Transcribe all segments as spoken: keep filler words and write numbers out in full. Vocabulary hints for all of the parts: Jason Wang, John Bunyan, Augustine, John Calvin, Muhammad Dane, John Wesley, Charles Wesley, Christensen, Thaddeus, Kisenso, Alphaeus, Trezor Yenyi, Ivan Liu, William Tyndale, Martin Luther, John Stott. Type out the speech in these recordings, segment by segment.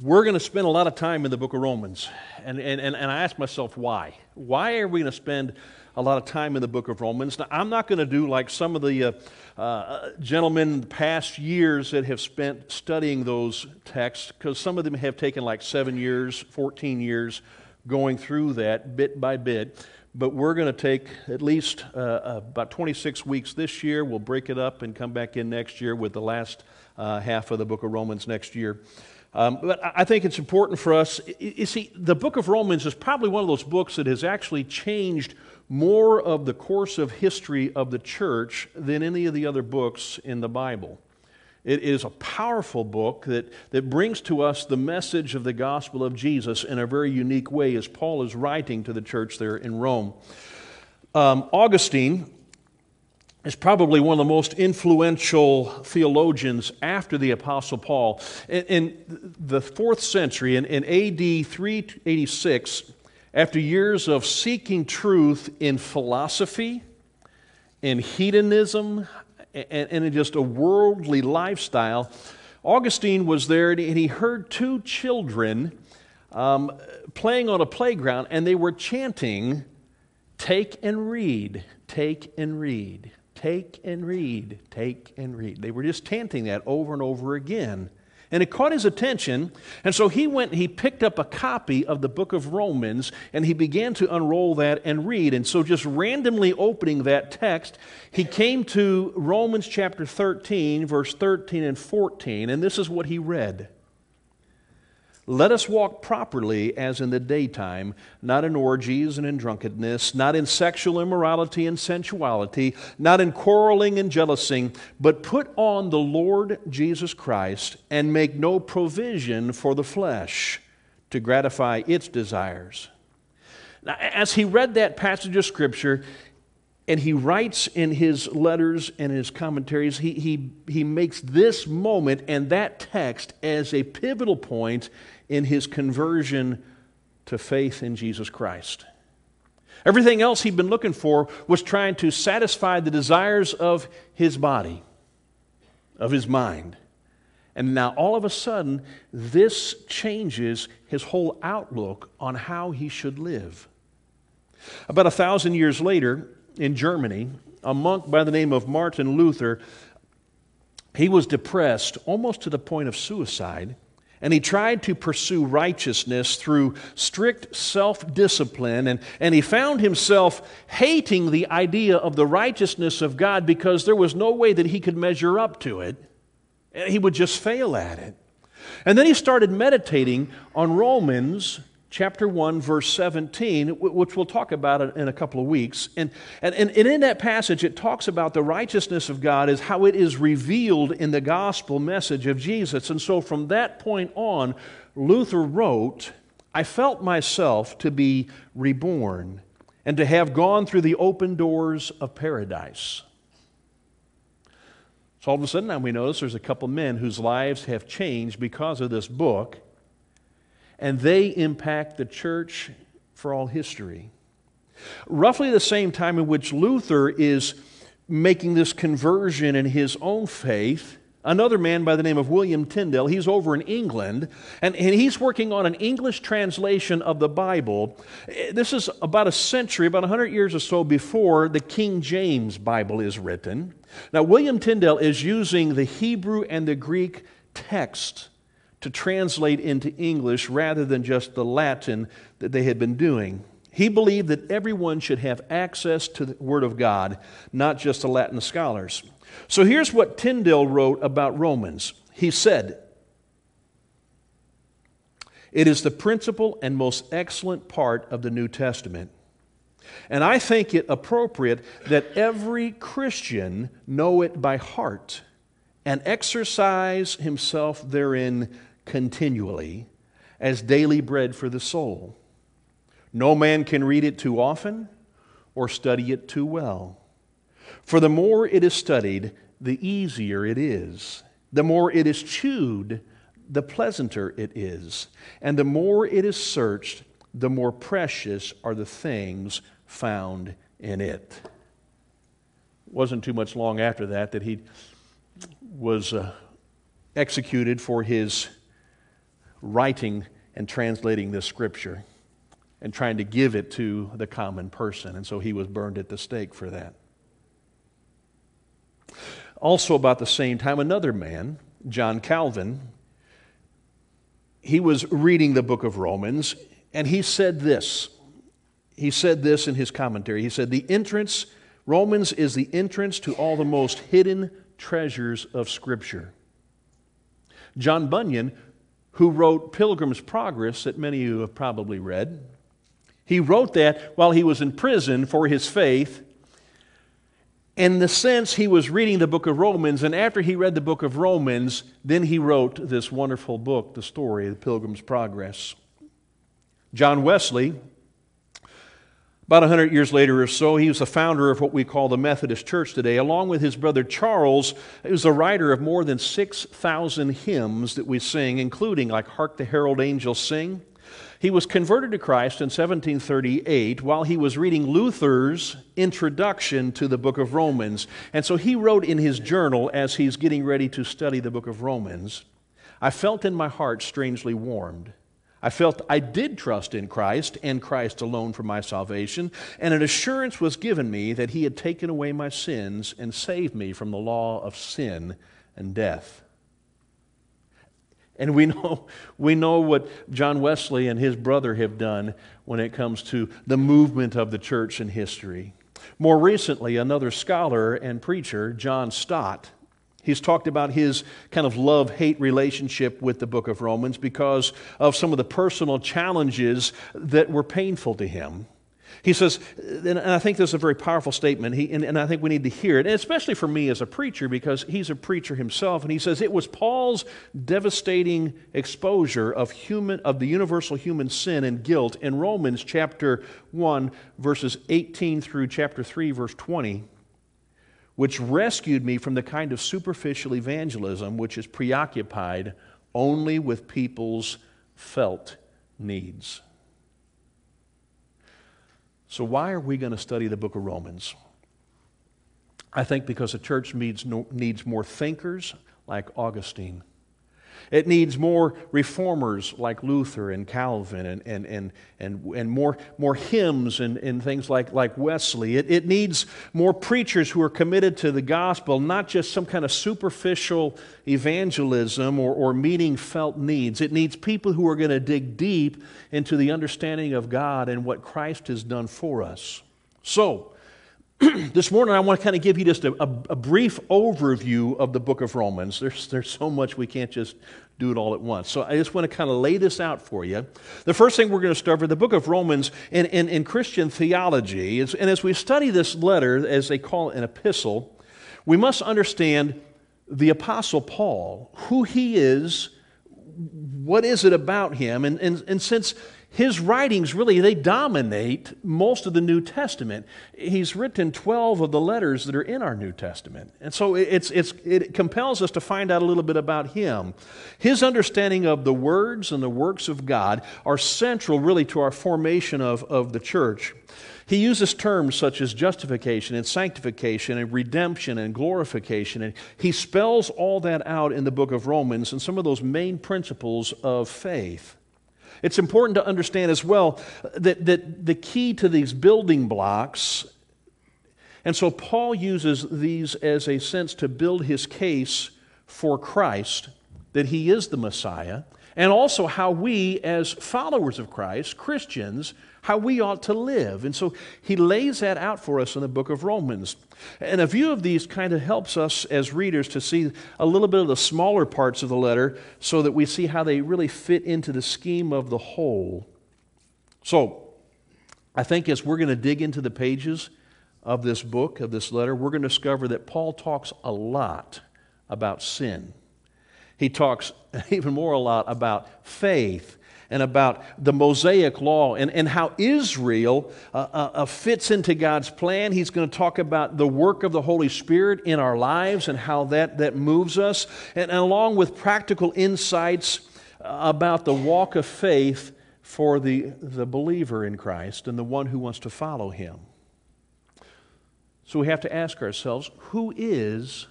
We're going to spend a lot of time in the book of Romans, and, and, and I ask myself why. Why are we going to spend a lot of time in the book of Romans? Now, I'm not going to do like some of the uh, uh, gentlemen in the past years that have spent studying those texts, because some of them have taken like seven years, fourteen years, going through that bit by bit. But we're going to take at least uh, about twenty-six weeks this year. We'll break it up and come back in next year with the last uh, half of the book of Romans next year. Um, but I think it's important for us. You see, the book of Romans is probably one of those books that has actually changed more of the course of history of the church than any of the other books in the Bible. It is a powerful book that, that brings to us the message of the gospel of Jesus in a very unique way as Paul is writing to the church there in Rome. Um, Augustine is probably one of the most influential theologians after the Apostle Paul. In, in the fourth century, in, in A D three eighty-six, after years of seeking truth in philosophy, in hedonism, and, and in just a worldly lifestyle, Augustine was there and he heard two children um, playing on a playground, and they were chanting, "Take and read, take and read. Take and read, take and read." They were just chanting that over and over again. And it caught his attention, and so he went and he picked up a copy of the book of Romans, and he began to unroll that and read. And so just randomly opening that text, he came to Romans chapter thirteen, verse thirteen and fourteen, and this is what he read. "Let us walk properly as in the daytime, not in orgies and in drunkenness, not in sexual immorality and sensuality, not in quarreling and jealousy, but put on the Lord Jesus Christ and make no provision for the flesh to gratify its desires." Now, as he read that passage of Scripture, and he writes in his letters and his commentaries, he, he, he makes this moment and that text as a pivotal point in his conversion to faith in Jesus Christ. Everything else he'd been looking for was trying to satisfy the desires of his body, of his mind. And now all of a sudden, this changes his whole outlook on how he should live. About a thousand years later, in Germany, a monk by the name of Martin Luther, he was depressed almost to the point of suicide, and he tried to pursue righteousness through strict self-discipline, and, and he found himself hating the idea of the righteousness of God because there was no way that he could measure up to it. He would just fail at it. And then he started meditating on Romans chapter one, verse seventeen, which we'll talk about in a couple of weeks. And, and, and in that passage, it talks about the righteousness of God as how it is revealed in the gospel message of Jesus. And so from that point on, Luther wrote, "I felt myself to be reborn and to have gone through the open doors of paradise." So all of a sudden now we notice there's a couple of men whose lives have changed because of this book, and they impact the church for all history. Roughly the same time in which Luther is making this conversion in his own faith, another man by the name of William Tyndale, he's over in England, and, and he's working on an English translation of the Bible. This is about a century, about one hundred years or so before the King James Bible is written. Now, William Tyndale is using the Hebrew and the Greek text to translate into English rather than just the Latin that they had been doing. He believed that everyone should have access to the Word of God, not just the Latin scholars. So here's what Tyndale wrote about Romans. He said, "It is the principal and most excellent part of the New Testament, and I think it appropriate that every Christian know it by heart and exercise himself therein continually, as daily bread for the soul. No man can read it too often or study it too well. For the more it is studied, the easier it is. The more it is chewed, the pleasanter it is. And the more it is searched, the more precious are the things found in it." It wasn't too much long after that that he was uh, executed for his writing and translating this scripture and trying to give it to the common person. And so he was burned at the stake for that. Also about the same time, another man, John Calvin, he was reading the book of Romans, and he said this. He said this in his commentary. He said, the entrance, Romans is the entrance to all the most hidden treasures of Scripture. John Bunyan, who wrote Pilgrim's Progress, that many of you have probably read, he wrote that while he was in prison for his faith. In the sense, he was reading the book of Romans, and after he read the book of Romans, then he wrote this wonderful book, the story of the Pilgrim's Progress. John Wesley, about one hundred years later or so, he was the founder of what we call the Methodist Church today. Along with his brother Charles, he was the writer of more than six thousand hymns that we sing, including like Hark the Herald Angels Sing. He was converted to Christ in seventeen thirty-eight while he was reading Luther's introduction to the book of Romans. And so he wrote in his journal as he's getting ready to study the book of Romans, I felt in my heart strangely warmed. I felt I did trust in Christ and Christ alone for my salvation, and an assurance was given me that he had taken away my sins and saved me from the law of sin and death. And we know, we know what John Wesley and his brother have done when it comes to the movement of the church in history. More recently, another scholar and preacher, John Stott, he's talked about his kind of love-hate relationship with the book of Romans because of some of the personal challenges that were painful to him. He says, and I think this is a very powerful statement, he, and, and I think we need to hear it, and especially for me as a preacher, because he's a preacher himself, and he says, it was Paul's devastating exposure of, human, of the universal human sin and guilt in Romans chapter one, verses eighteen through chapter three, verse twenty, which rescued me from the kind of superficial evangelism which is preoccupied only with people's felt needs. So why are we going to study the book of Romans? I think because the church needs, needs more thinkers like Augustine. It needs more reformers like Luther and Calvin and, and, and, and, and more, more hymns and, and things like, like Wesley. It, it needs more preachers who are committed to the gospel, not just some kind of superficial evangelism or, or meeting felt needs. It needs people who are going to dig deep into the understanding of God and what Christ has done for us. So, this morning I want to kind of give you just a, a, a brief overview of the book of Romans. There's, there's so much we can't just do it all at once. So I just want to kind of lay this out for you. The first thing we're going to start with, the book of Romans in, in, in Christian theology, is, and as we study this letter, as they call it an epistle, we must understand the Apostle Paul, who he is, what is it about him, and, and, and since his writings really, they dominate most of the New Testament. He's written twelve of the letters that are in our New Testament. And so it's, it's, it compels us to find out a little bit about him. His understanding of the words and the works of God are central really to our formation of, of the church. He uses terms such as justification and sanctification and redemption and glorification. And he spells all that out in the book of Romans and some of those main principles of faith. It's important to understand as well that, that the key to these building blocks, and so Paul uses these as a sense to build his case for Christ, that he is the Messiah, and also how we as followers of Christ, Christians, how we ought to live. And so he lays that out for us in the book of Romans. And a view of these kind of helps us as readers to see a little bit of the smaller parts of the letter so that we see how they really fit into the scheme of the whole. So I think as we're going to dig into the pages of this book, of this letter, we're going to discover that Paul talks a lot about sin. He talks even more a lot about faith and about the Mosaic law and, and how Israel uh, uh, fits into God's plan. He's going to talk about the work of the Holy Spirit in our lives and how that, that moves us, and, and along with practical insights about the walk of faith for the, the believer in Christ and the one who wants to follow him. So we have to ask ourselves, who is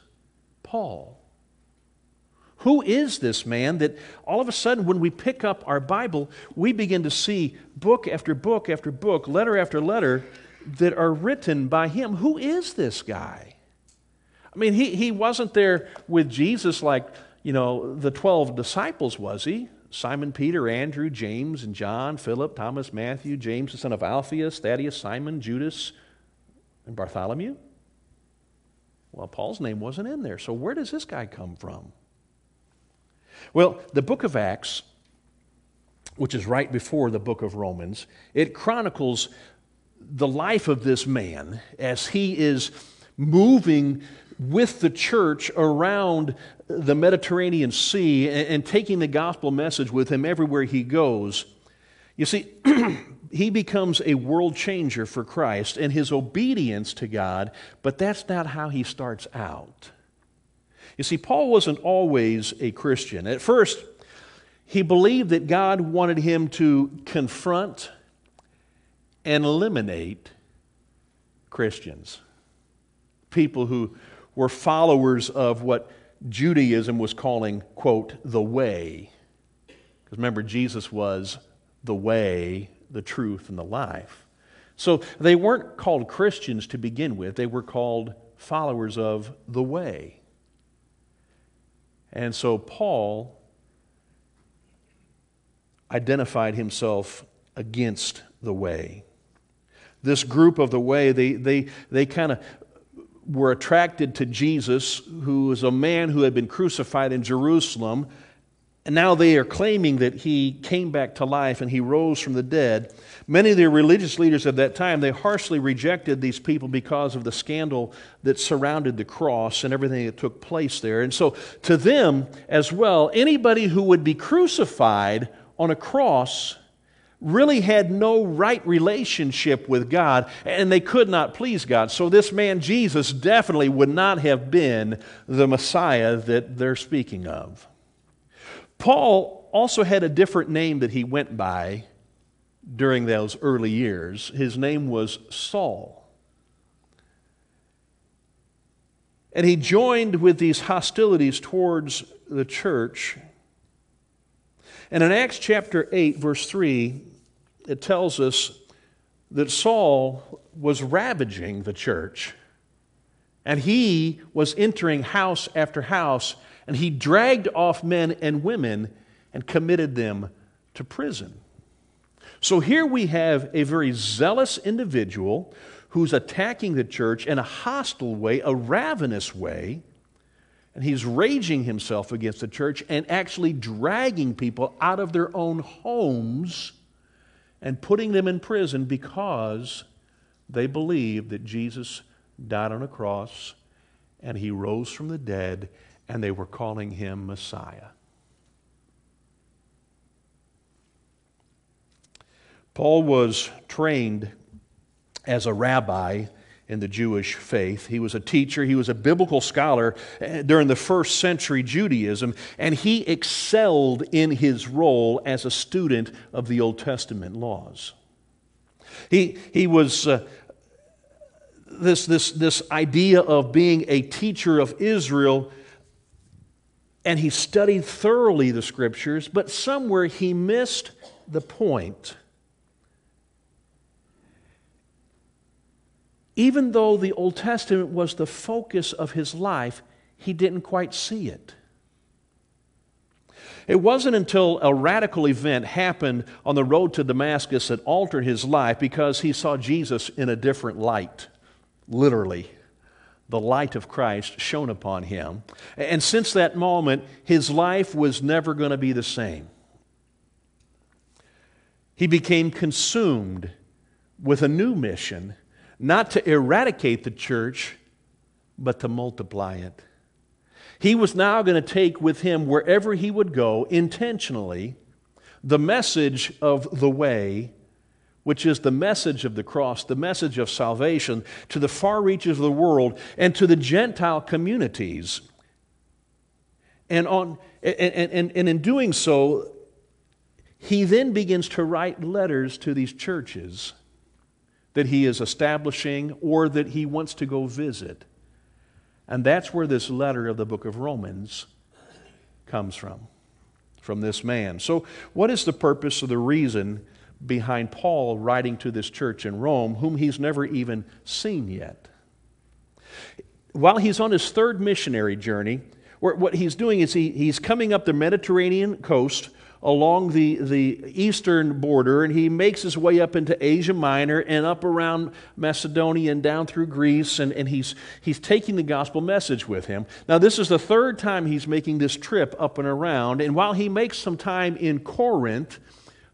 Paul? Who is this man that all of a sudden when we pick up our Bible, we begin to see book after book after book, letter after letter that are written by him? Who is this guy? I mean, he, he wasn't there with Jesus like, you know, the twelve disciples, was he? Simon, Peter, Andrew, James, and John, Philip, Thomas, Matthew, James, the son of Alphaeus, Thaddeus, Simon, Judas, and Bartholomew? Well, Paul's name wasn't in there, so where does this guy come from? Well, the book of Acts, which is right before the book of Romans, it chronicles the life of this man as he is moving with the church around the Mediterranean Sea and, and taking the gospel message with him everywhere he goes. You see, he becomes a world changer for Christ and his obedience to God, but that's not how he starts out. You see, Paul wasn't always a Christian. At first, he believed that God wanted him to confront and eliminate Christians, people who were followers of what Judaism was calling, quote, the way. Because remember, Jesus was the way, the truth, and the life. So they weren't called Christians to begin with. They were called followers of the way. And so Paul identified himself against the way. This group of the way, they, they, they kind of were attracted to Jesus, who was a man who had been crucified in Jerusalem, and now they are claiming that he came back to life and he rose from the dead. Many of the religious leaders of that time, they harshly rejected these people because of the scandal that surrounded the cross and everything that took place there. And so to them as well, anybody who would be crucified on a cross really had no right relationship with God, and they could not please God. So this man Jesus definitely would not have been the Messiah that they're speaking of. Paul also had a different name that he went by during those early years. His name was Saul. And he joined with these hostilities towards the church. And in Acts chapter eight, verse three, it tells us that Saul was ravaging the church. And he was entering house after house, and he dragged off men and women and committed them to prison. So here we have a very zealous individual who's attacking the church in a hostile way, a ravenous way. And he's raging himself against the church and actually dragging people out of their own homes and putting them in prison because they believe that Jesus died on a cross and he rose from the dead, and they were calling him Messiah. Paul was trained as a rabbi in the Jewish faith. He was a teacher, he was a biblical scholar during the first century Judaism, and he excelled in his role as a student of the Old Testament laws. He, he was, uh, this, this, this idea of being a teacher of Israel, and he studied thoroughly the Scriptures, but somewhere he missed the point. Even though the Old Testament was the focus of his life, he didn't quite see it. It wasn't until a radical event happened on the road to Damascus that altered his life, because he saw Jesus in a different light. Literally, the light of Christ shone upon him. And since that moment, his life was never going to be the same. He became consumed with a new mission. Not to eradicate the church, but to multiply it. He was now going to take with him, wherever he would go, intentionally, the message of the way, which is the message of the cross, the message of salvation, to the far reaches of the world and to the Gentile communities. And, on, and, and, and in doing so, he then begins to write letters to these churches that he is establishing or that he wants to go visit. And that's where this letter of the book of Romans comes from, from this man. So what is the purpose or the reason behind Paul writing to this church in Rome, whom he's never even seen yet? While he's on his third missionary journey, what he's doing is he, he's coming up the Mediterranean coast along the, the eastern border, and he makes his way up into Asia Minor and up around Macedonia and down through Greece, and, and he's, he's taking the gospel message with him. Now, this is the third time he's making this trip up and around, and while he makes some time in Corinth,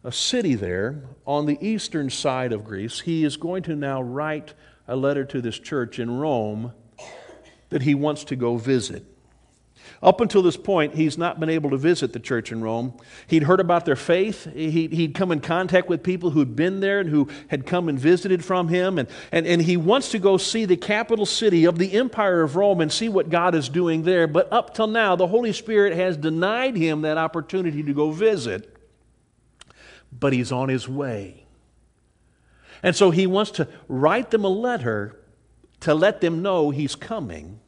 a city there on the eastern side of Greece, he is going to now write a letter to this church in Rome that he wants to go visit. Up until this point, he's not been able to visit the church in Rome. He'd heard about their faith. He'd come in contact with people who'd been there and who had come and visited from him. And, and, and he wants to go see the capital city of the Empire of Rome and see what God is doing there. But up till now, the Holy Spirit has denied him that opportunity to go visit. But he's on his way. And so he wants to write them a letter to let them know he's coming.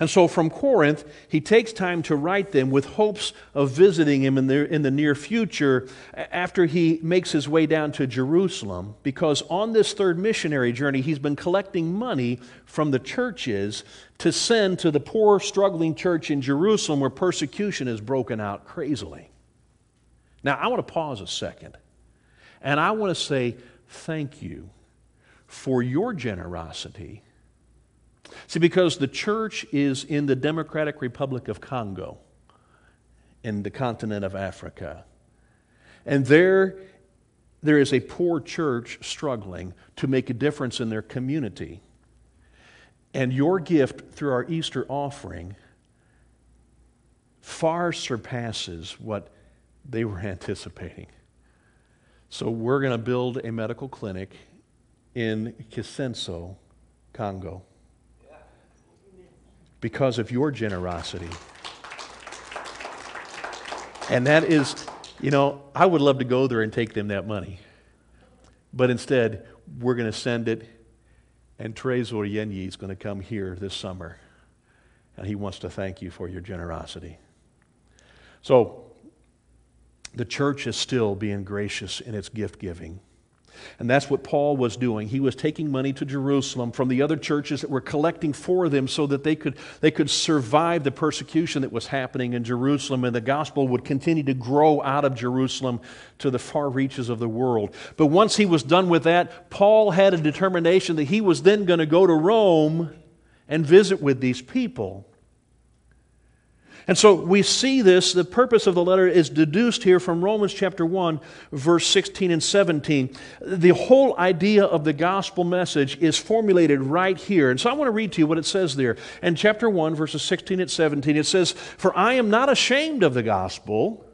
And so from Corinth, he takes time to write them with hopes of visiting him in the, in the near future after he makes his way down to Jerusalem, because on this third missionary journey, he's been collecting money from the churches to send to the poor, struggling church in Jerusalem where persecution has broken out crazily. Now, I want to pause a second, and I want to say thank you for your generosity. See, because the church is in the Democratic Republic of Congo, in the continent of Africa. And there, there is a poor church struggling to make a difference in their community. And your gift through our Easter offering far surpasses what they were anticipating. So we're going to build a medical clinic in Kisenso, Congo, because of your generosity. And that is, you know, I would love to go there and take them that money. But instead, we're going to send it, and Trezor Yenyi is going to come here this summer, and he wants to thank you for your generosity. So, the church is still being gracious in its gift-giving. And that's what Paul was doing. He was taking money to Jerusalem from the other churches that were collecting for them so that they could, they could survive the persecution that was happening in Jerusalem, and the gospel would continue to grow out of Jerusalem to the far reaches of the world. But once he was done with that, Paul had a determination that he was then going to go to Rome and visit with these people. And so we see this, the purpose of the letter is deduced here from Romans chapter one, verse sixteen and seventeen. The whole idea of the gospel message is formulated right here. And so I want to read to you what it says there. In chapter one, verses sixteen and seventeen, it says, "For I am not ashamed of the gospel,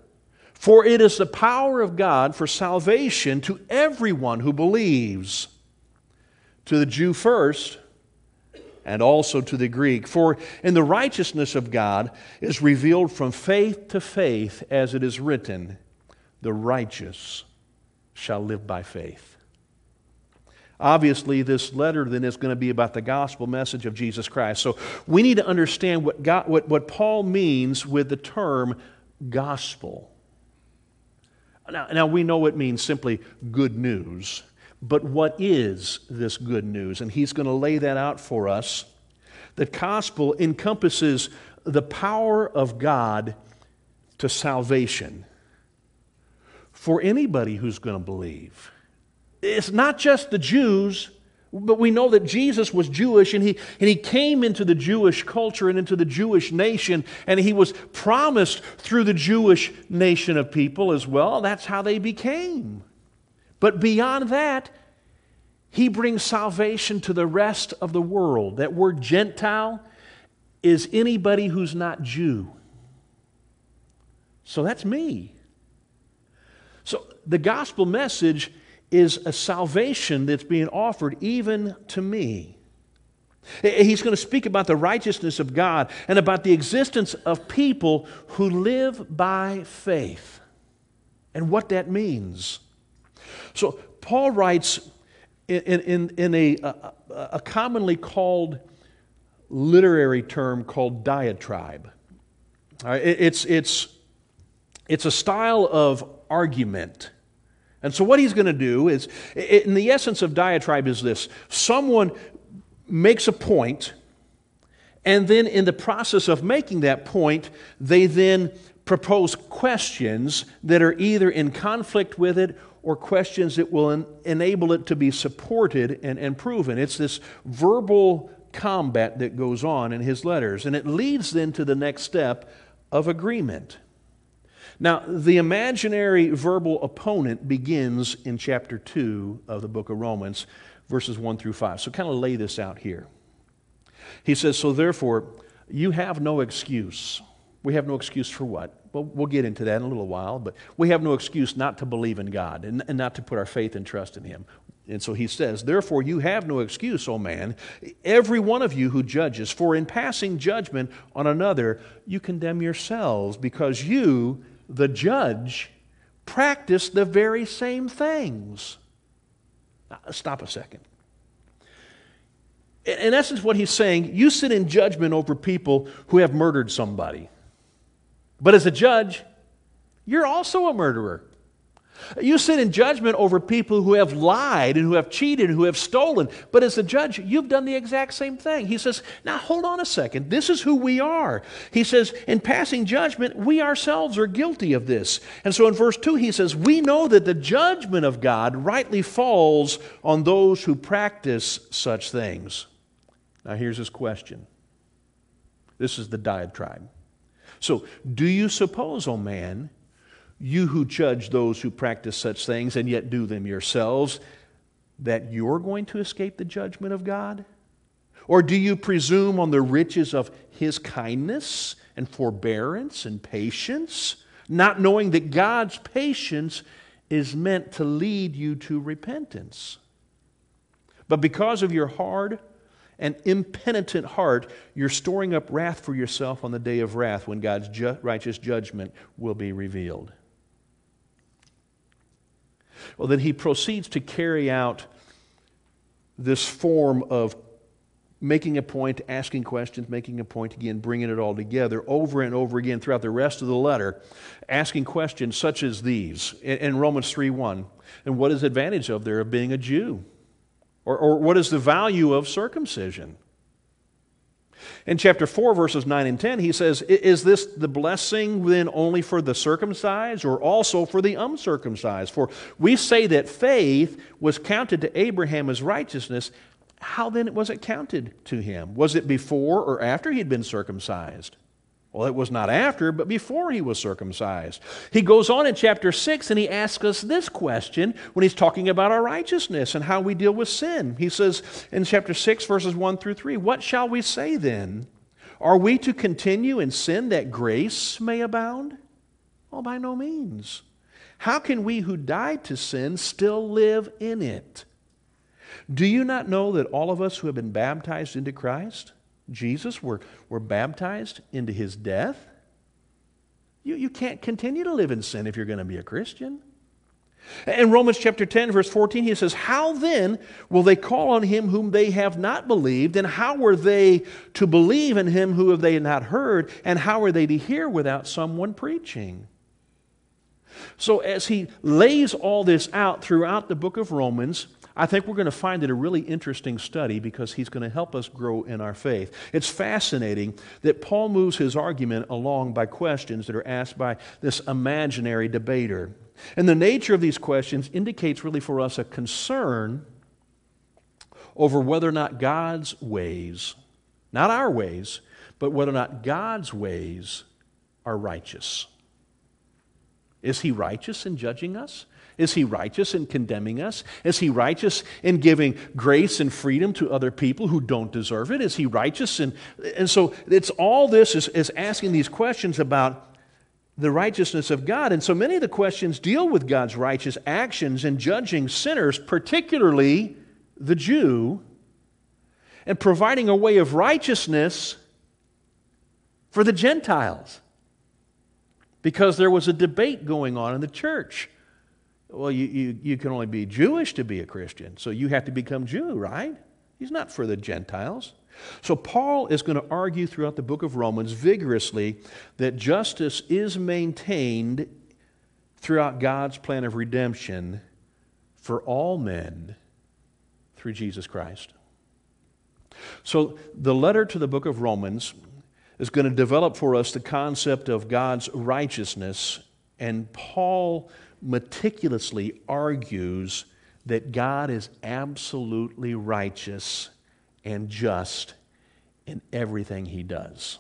for it is the power of God for salvation to everyone who believes, to the Jew first, and also to the Greek. For in the righteousness of God is revealed from faith to faith, as it is written, the righteous shall live by faith." Obviously, this letter then is going to be about the gospel message of Jesus Christ. So we need to understand what, God, what, what Paul means with the term gospel. Now, now we know it means simply good news. But what is this good news? And he's going to lay that out for us. The gospel encompasses the power of God to salvation for anybody who's going to believe. It's not just the Jews, but we know that Jesus was Jewish, and he, and he came into the Jewish culture and into the Jewish nation, and he was promised through the Jewish nation of people as well. That's how they became. But beyond that, he brings salvation to the rest of the world. That word Gentile is anybody who's not Jew. So that's me. So the gospel message is a salvation that's being offered even to me. He's going to speak about the righteousness of God and about the existence of people who live by faith and what that means. So Paul writes in, in, in a, a, a commonly called literary term called diatribe. Right? It's, it's, it's a style of argument. And so what he's going to do is, in the essence of diatribe is this: someone makes a point, and then in the process of making that point, they then propose questions that are either in conflict with it or questions that will en- enable it to be supported and, and proven. It's this verbal combat that goes on in his letters, and it leads then to the next step of agreement. Now, the imaginary verbal opponent begins in chapter two of the book of Romans, verses one through five. So kind of lay this out here. He says, so therefore, you have no excuse. We have no excuse for what? Well, we'll get into that in a little while, but we have no excuse not to believe in God and, and not to put our faith and trust in Him. And so he says, therefore, you have no excuse, O man, every one of you who judges, for in passing judgment on another, you condemn yourselves, because you, the judge, practiced the very same things. Now, stop a second. In essence, what he's saying, you sit in judgment over people who have murdered somebody. But as a judge, you're also a murderer. You sit in judgment over people who have lied and who have cheated and who have stolen. But as a judge, you've done the exact same thing. He says, now hold on a second. This is who we are. He says, in passing judgment, we ourselves are guilty of this. And so in verse two, he says, we know that the judgment of God rightly falls on those who practice such things. Now here's his question. This is the diatribe. So, do you suppose, O man, you who judge those who practice such things and yet do them yourselves, that you're going to escape the judgment of God? Or do you presume on the riches of His kindness and forbearance and patience, not knowing that God's patience is meant to lead you to repentance? But because of your hard an impenitent heart, you're storing up wrath for yourself on the day of wrath when God's ju- righteous judgment will be revealed. Well, then he proceeds to carry out this form of making a point, asking questions, making a point again, bringing it all together over and over again throughout the rest of the letter, asking questions such as these in, in Romans three one. And what is the advantage of there of being a Jew? Or, or what is the value of circumcision? In chapter four, verses nine and ten, he says, is this the blessing then only for the circumcised or also for the uncircumcised? For we say that faith was counted to Abraham as righteousness. How then was it counted to him? Was it before or after he had been circumcised? Well, it was not after, but before he was circumcised. He goes on in chapter six and he asks us this question when he's talking about our righteousness and how we deal with sin. He says in chapter six, verses one through three, what shall we say then? Are we to continue in sin that grace may abound? Well, by no means. How can we who died to sin still live in it? Do you not know that all of us who have been baptized into Christ Jesus, we're, we're baptized into His death? You, you can't continue to live in sin if you're going to be a Christian. In Romans chapter ten, verse fourteen, he says, how then will they call on Him whom they have not believed? And how were they to believe in Him who have they not heard? And how are they to hear without someone preaching? So as he lays all this out throughout the book of Romans, I think we're going to find it a really interesting study because he's going to help us grow in our faith. It's fascinating that Paul moves his argument along by questions that are asked by this imaginary debater. And the nature of these questions indicates really for us a concern over whether or not God's ways, not our ways, but whether or not God's ways are righteous. Is He righteous in judging us? Is He righteous in condemning us? Is He righteous in giving grace and freedom to other people who don't deserve it? Is He righteous? And, and so it's all this is, is asking these questions about the righteousness of God. And so many of the questions deal with God's righteous actions in judging sinners, particularly the Jew, and providing a way of righteousness for the Gentiles. Because there was a debate going on in the church. Well, you, you, you can only be Jewish to be a Christian, so you have to become Jew, right? He's not for the Gentiles. So Paul is going to argue throughout the book of Romans vigorously that justice is maintained throughout God's plan of redemption for all men through Jesus Christ. So the letter to the book of Romans is going to develop for us the concept of God's righteousness, and Paul meticulously argues that God is absolutely righteous and just in everything he does.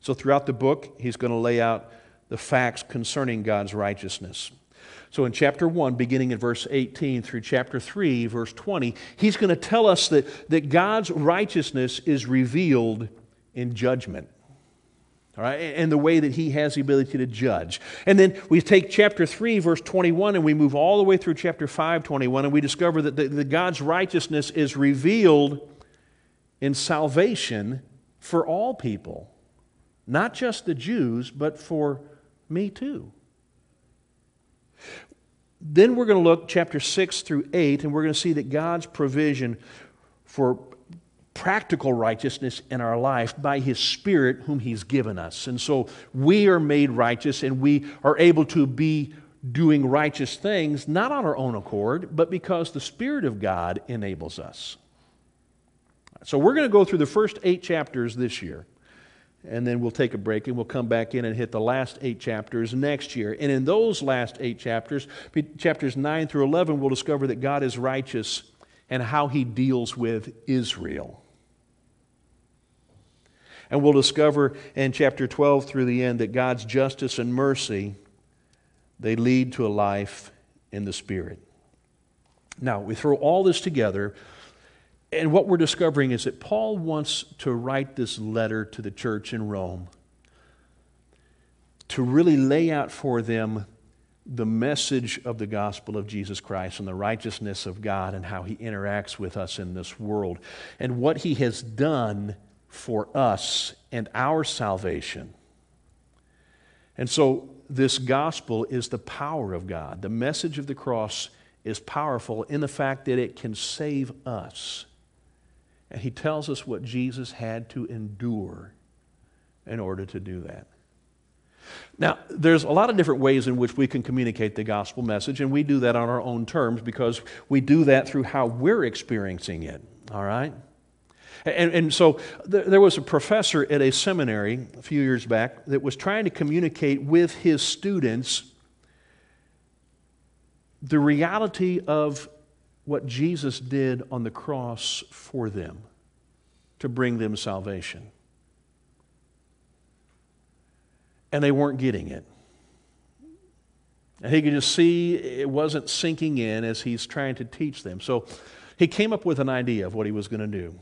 So throughout the book, he's going to lay out the facts concerning God's righteousness. So in chapter one, beginning in verse eighteen through chapter three, verse twenty, he's going to tell us that, that God's righteousness is revealed in judgment. All right? And the way that he has the ability to judge. And then we take chapter three, verse twenty-one, and we move all the way through chapter five, twenty-one, and we discover that, the, that God's righteousness is revealed in salvation for all people. Not just the Jews, but for me too. Then we're going to look chapter six through eight, and we're going to see that God's provision for practical righteousness in our life by His Spirit whom He's given us. And so we are made righteous, and we are able to be doing righteous things, not on our own accord, but because the Spirit of God enables us. So we're going to go through the first eight chapters this year. And then we'll take a break and we'll come back in and hit the last eight chapters next year. And in those last eight chapters, chapters nine through eleven, we'll discover that God is righteous and how He deals with Israel. And we'll discover in chapter twelve through the end that God's justice and mercy, they lead to a life in the Spirit. Now, we throw all this together, and what we're discovering is that Paul wants to write this letter to the church in Rome to really lay out for them the message of the gospel of Jesus Christ and the righteousness of God and how He interacts with us in this world and what He has done for us and our salvation. And so this gospel is the power of God. The message of the cross is powerful in the fact that it can save us. And he tells us what Jesus had to endure in order to do that. Now, there's a lot of different ways in which we can communicate the gospel message, and we do that on our own terms because we do that through how we're experiencing it, all right? And, and so th- there was a professor at a seminary a few years back that was trying to communicate with his students the reality of what Jesus did on the cross for them to bring them salvation. And they weren't getting it. And he could just see it wasn't sinking in as he's trying to teach them. So he came up with an idea of what he was going to do.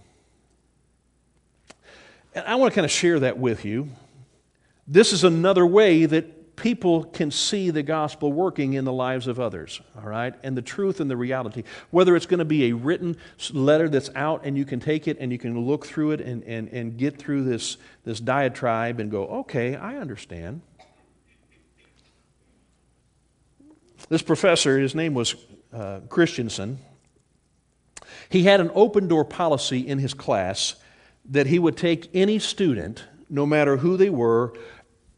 And I want to kind of share that with you. This is another way that people can see the gospel working in the lives of others, all right? And the truth and the reality. Whether it's going to be a written letter that's out and you can take it and you can look through it and, and, and get through this, this diatribe and go, okay, I understand. This professor, his name was uh, Christensen, he had an open door policy in his class that he would take any student, no matter who they were,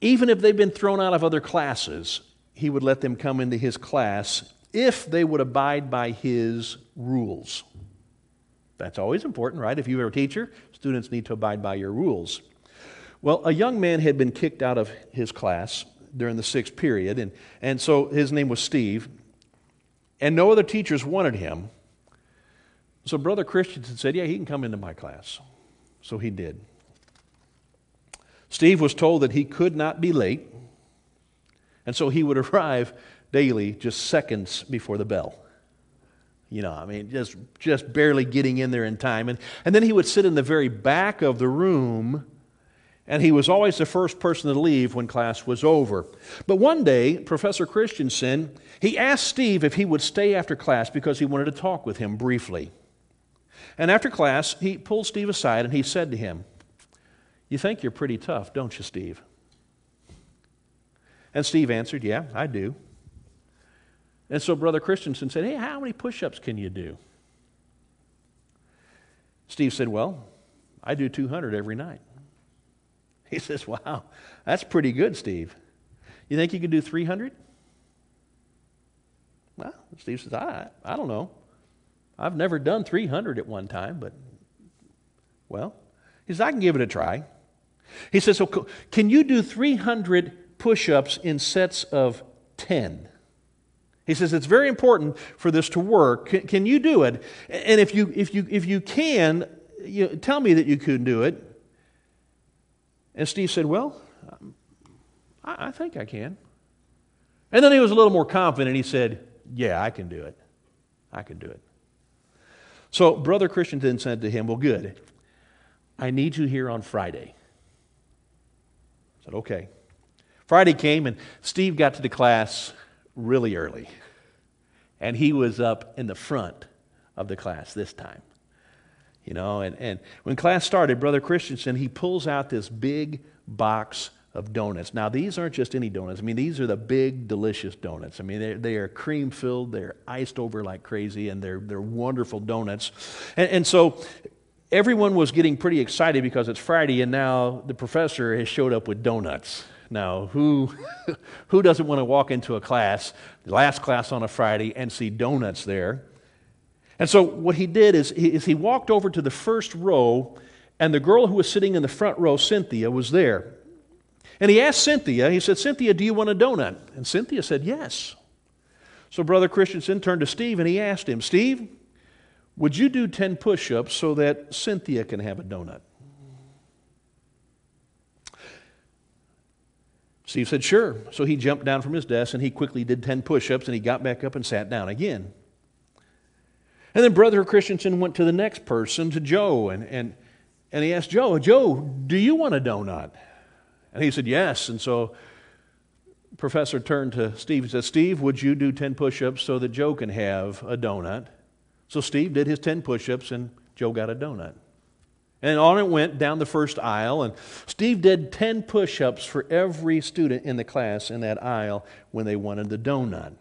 even if they've been thrown out of other classes, he would let them come into his class if they would abide by his rules. That's always important, right? If you were a teacher, students need to abide by your rules. Well, a young man had been kicked out of his class during the sixth period, and, and so his name was Steve, and no other teachers wanted him. So Brother Christensen said, yeah, he can come into my class. So he did. Steve was told that he could not be late, and so he would arrive daily just seconds before the bell. You know, I mean, just, just barely getting in there in time. And, and then he would sit in the very back of the room, and he was always the first person to leave when class was over. But one day, Professor Christensen, he asked Steve if he would stay after class because he wanted to talk with him briefly. And after class, he pulled Steve aside, and he said to him, "You think you're pretty tough, don't you, Steve?" And Steve answered, "Yeah, I do." And so Brother Christensen said, "Hey, how many push-ups can you do?" Steve said, well, I do two hundred every night. He says, wow, that's pretty good, Steve. You think you can do three hundred? Well, Steve says, I, I don't know. I've never done three hundred at one time, but, well, he says, I can give it a try. He says, so can you do three hundred push-ups in sets of ten? He says, it's very important for this to work. Can, can you do it? And if you, if you, if you can, you tell me that you can do it. And Steve said, well, I, I think I can. And then he was a little more confident. He said, yeah, I can do it. I can do it. So Brother Christensen said to him, well, good. I need you here on Friday. I said, okay. Friday came, and Steve got to the class really early. And he was up in the front of the class this time. You know, and, and when class started, Brother Christensen, he pulls out this big box of donuts. Now, these aren't just any donuts. I mean, these are the big, delicious donuts. I mean, they, they are cream-filled. They're iced over like crazy, and they're, they're wonderful donuts. And, and so everyone was getting pretty excited because it's Friday, and now the professor has showed up with donuts. Now, who, who doesn't want to walk into a class, the last class on a Friday, and see donuts there? And so what he did is he, is he walked over to the first row, and the girl who was sitting in the front row, Cynthia, was there. And he asked Cynthia, he said, Cynthia, do you want a donut? And Cynthia said, yes. So Brother Christensen turned to Steve, and he asked him, Steve, would you do ten push-ups so that Cynthia can have a donut? Steve said, sure. So he jumped down from his desk, and he quickly did ten push-ups, and he got back up and sat down again. And then Brother Christensen went to the next person, to Joe, and, and, and he asked Joe, Joe, do you want a donut? And he said, yes. And so Professor turned to Steve and said, Steve, would you do ten push-ups so that Joe can have a donut? So Steve did his ten push-ups, and Joe got a donut. And on it went down the first aisle, and Steve did ten push-ups for every student in the class in that aisle when they wanted the donut.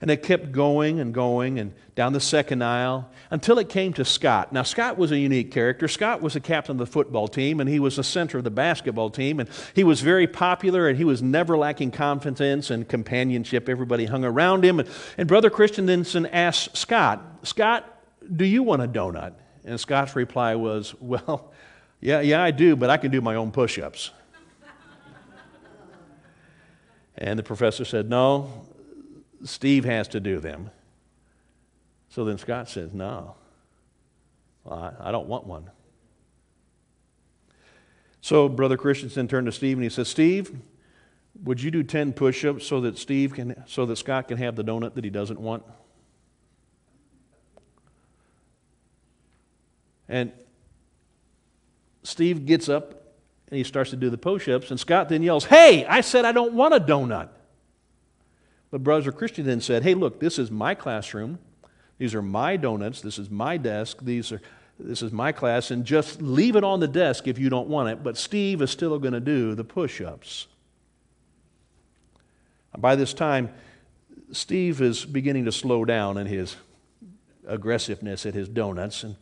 And it kept going and going and down the second aisle until it came to Scott. Now, Scott was a unique character. Scott was the captain of the football team, and he was the center of the basketball team. And he was very popular, and he was never lacking confidence and companionship. Everybody hung around him. And, and Brother Christensen asked Scott, Scott, do you want a donut? And Scott's reply was, well, yeah, yeah, I do, but I can do my own push-ups. And the professor said, no, Steve has to do them. So then Scott says, no, well, I, I don't want one. So Brother Christensen turned to Steve, and he says, Steve, would you do ten push-ups so that Steve can, so that Scott can have the donut that he doesn't want? And Steve gets up, and he starts to do the push-ups, and Scott then yells, hey, I said I don't want a donut. But Brother Christian then said, hey, look, this is my classroom. These are my donuts. This is my desk. These are, this is my class. And just leave it on the desk if you don't want it. But Steve is still going to do the push-ups. By this time, Steve is beginning to slow down in his aggressiveness at his donuts. And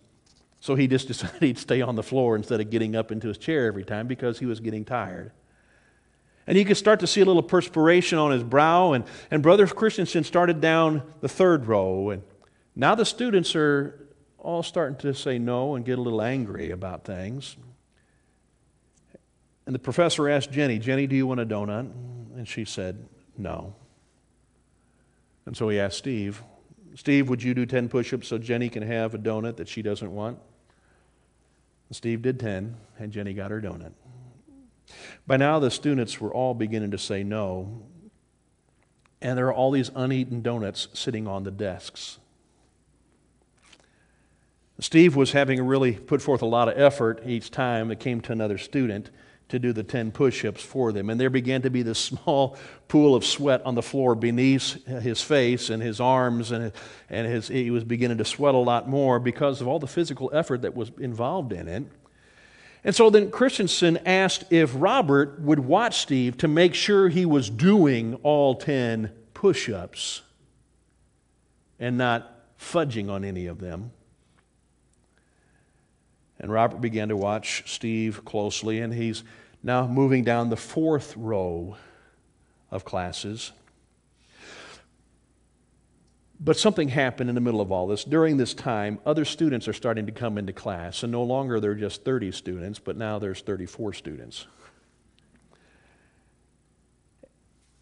so he just decided he'd stay on the floor instead of getting up into his chair every time because he was getting tired. And you could start to see a little perspiration on his brow. And, and Brother Christensen started down the third row. And now the students are all starting to say no and get a little angry about things. And the professor asked Jenny, Jenny, do you want a donut? And she said, no. And so he asked Steve, Steve, would you do ten push-ups so Jenny can have a donut that she doesn't want? And Steve did ten, and Jenny got her donut. By now, the students were all beginning to say no, and there are all these uneaten donuts sitting on the desks. Steve was having to really put forth a lot of effort each time it came to another student to do the ten push-ups for them, and there began to be this small pool of sweat on the floor beneath his face and his arms, and, and his, he was beginning to sweat a lot more because of all the physical effort that was involved in it. And so then Christensen asked if Robert would watch Steve to make sure he was doing all ten push-ups and not fudging on any of them. And Robert began to watch Steve closely, and he's now moving down the fourth row of classes. But something happened in the middle of all this. During this time, other students are starting to come into class, and no longer there are just thirty students, but now there's thirty-four students.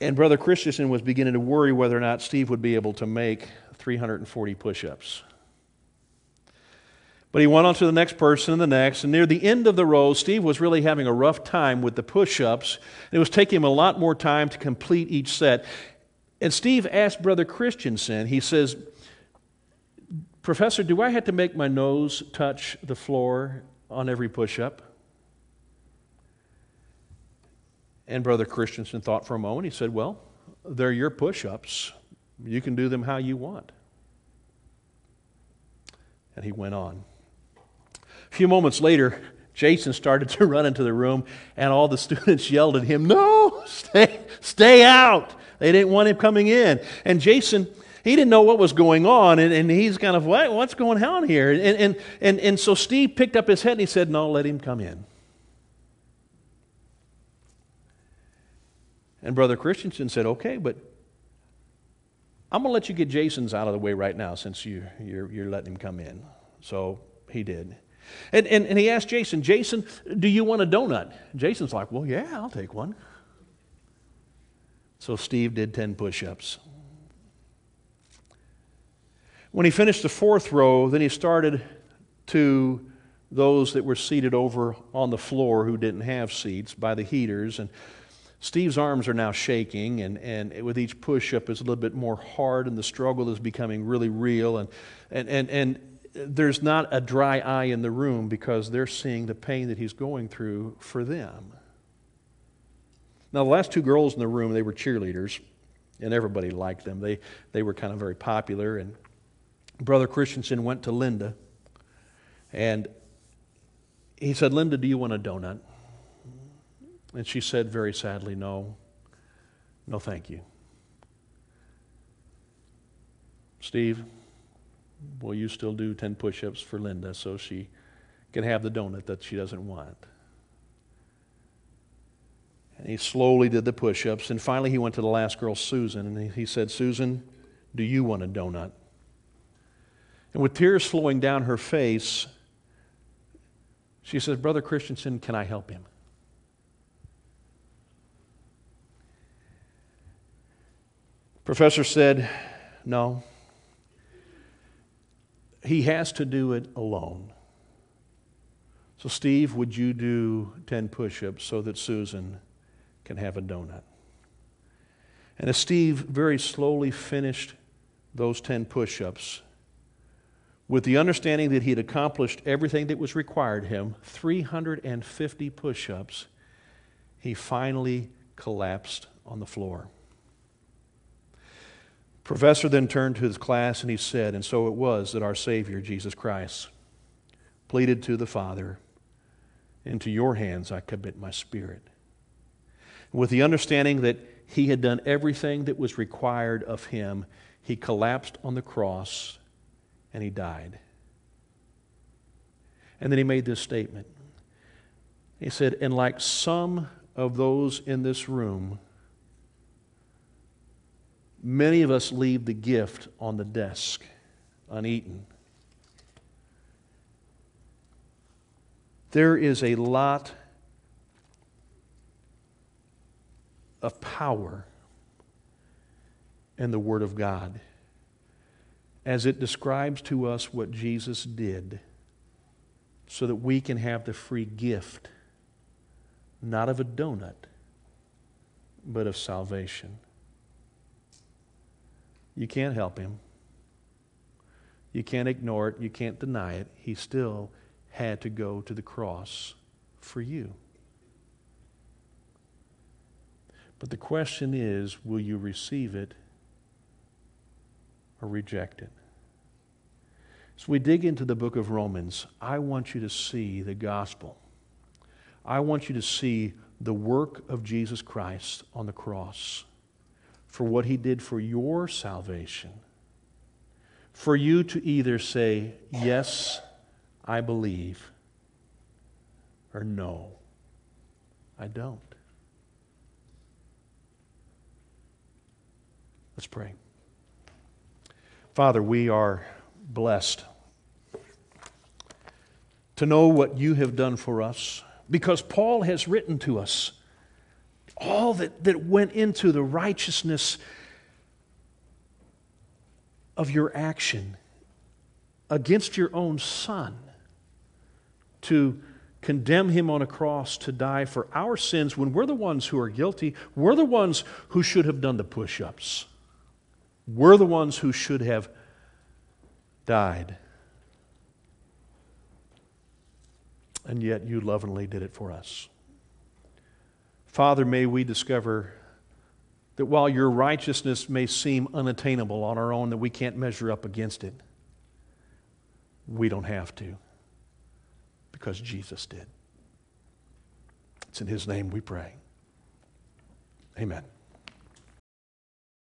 And Brother Christensen was beginning to worry whether or not Steve would be able to make three hundred forty push-ups. But he went on to the next person and the next, and near the end of the row, Steve was really having a rough time with the push-ups. It was taking him a lot more time to complete each set. And Steve asked Brother Christensen, he says, "Professor, do I have to make my nose touch the floor on every push-up?" And Brother Christensen thought for a moment. He said, "Well, they're your push-ups. You can do them how you want." And he went on. A few moments later, Jason started to run into the room, and all the students yelled at him, "No, stay, stay out!" They didn't want him coming in. And Jason, he didn't know what was going on, and, and he's kind of, what, what's going on here? And, and, and, and so Steve picked up his head and he said, "No, let him come in." And Brother Christensen said, "Okay, but I'm going to let you get Jason's out of the way right now since you, you're, you're letting him come in." So he did. And, and, and he asked Jason, "Jason, do you want a donut?" Jason's like, "Well, yeah, I'll take one." So Steve did ten push-ups. When he finished the fourth row, then he started to those that were seated over on the floor who didn't have seats by the heaters. And Steve's arms are now shaking, and, and it, with each push-up it's a little bit more hard, and the struggle is becoming really real. And, and, and, and there's not a dry eye in the room because they're seeing the pain that he's going through for them. Now, the last two girls in the room, they were cheerleaders, and everybody liked them. They, they were kind of very popular, and Brother Christensen went to Linda, and he said, "Linda, do you want a donut?" And she said very sadly, "No, no thank you." "Steve, will you still do ten push-ups for Linda so she can have the donut that she doesn't want?" And he slowly did the push-ups, and finally he went to the last girl, Susan, and he said, "Susan, do you want a donut?" And with tears flowing down her face, she said, "Brother Christensen, can I help him?" Professor said, "No, he has to do it alone. So Steve, would you do ten push-ups so that Susan can have a donut?" And as Steve very slowly finished those ten push-ups, with the understanding that he had accomplished everything that was required him, three hundred fifty push-ups, he finally collapsed on the floor. Professor then turned to his class and he said, "And so it was that our Savior, Jesus Christ, pleaded to the Father, 'Into your hands I commit my spirit.'" With the understanding that he had done everything that was required of him, he collapsed on the cross and he died. And then he made this statement. He said, "And like some of those in this room, many of us leave the gift on the desk, uneaten. There is a lot of power in the Word of God as it describes to us what Jesus did so that we can have the free gift, not of a donut, but of salvation. You can't help him. You can't ignore it. You can't deny it. He still had to go to the cross for you. But the question is, will you receive it or reject it?" As we dig into the book of Romans, I want you to see the gospel. I want you to see the work of Jesus Christ on the cross for what he did for your salvation, for you to either say, "Yes, I believe," or no, I don't. Let's pray. Father, we are blessed to know what you have done for us, because Paul has written to us all that, that went into the righteousness of your action against your own Son, to condemn him on a cross to die for our sins when we're the ones who are guilty. We're the ones who should have done the push-ups. We're the ones who should have died. And yet you lovingly did it for us. Father, may we discover that while your righteousness may seem unattainable on our own, that we can't measure up against it, we don't have to, because Jesus did. It's in his name we pray. Amen.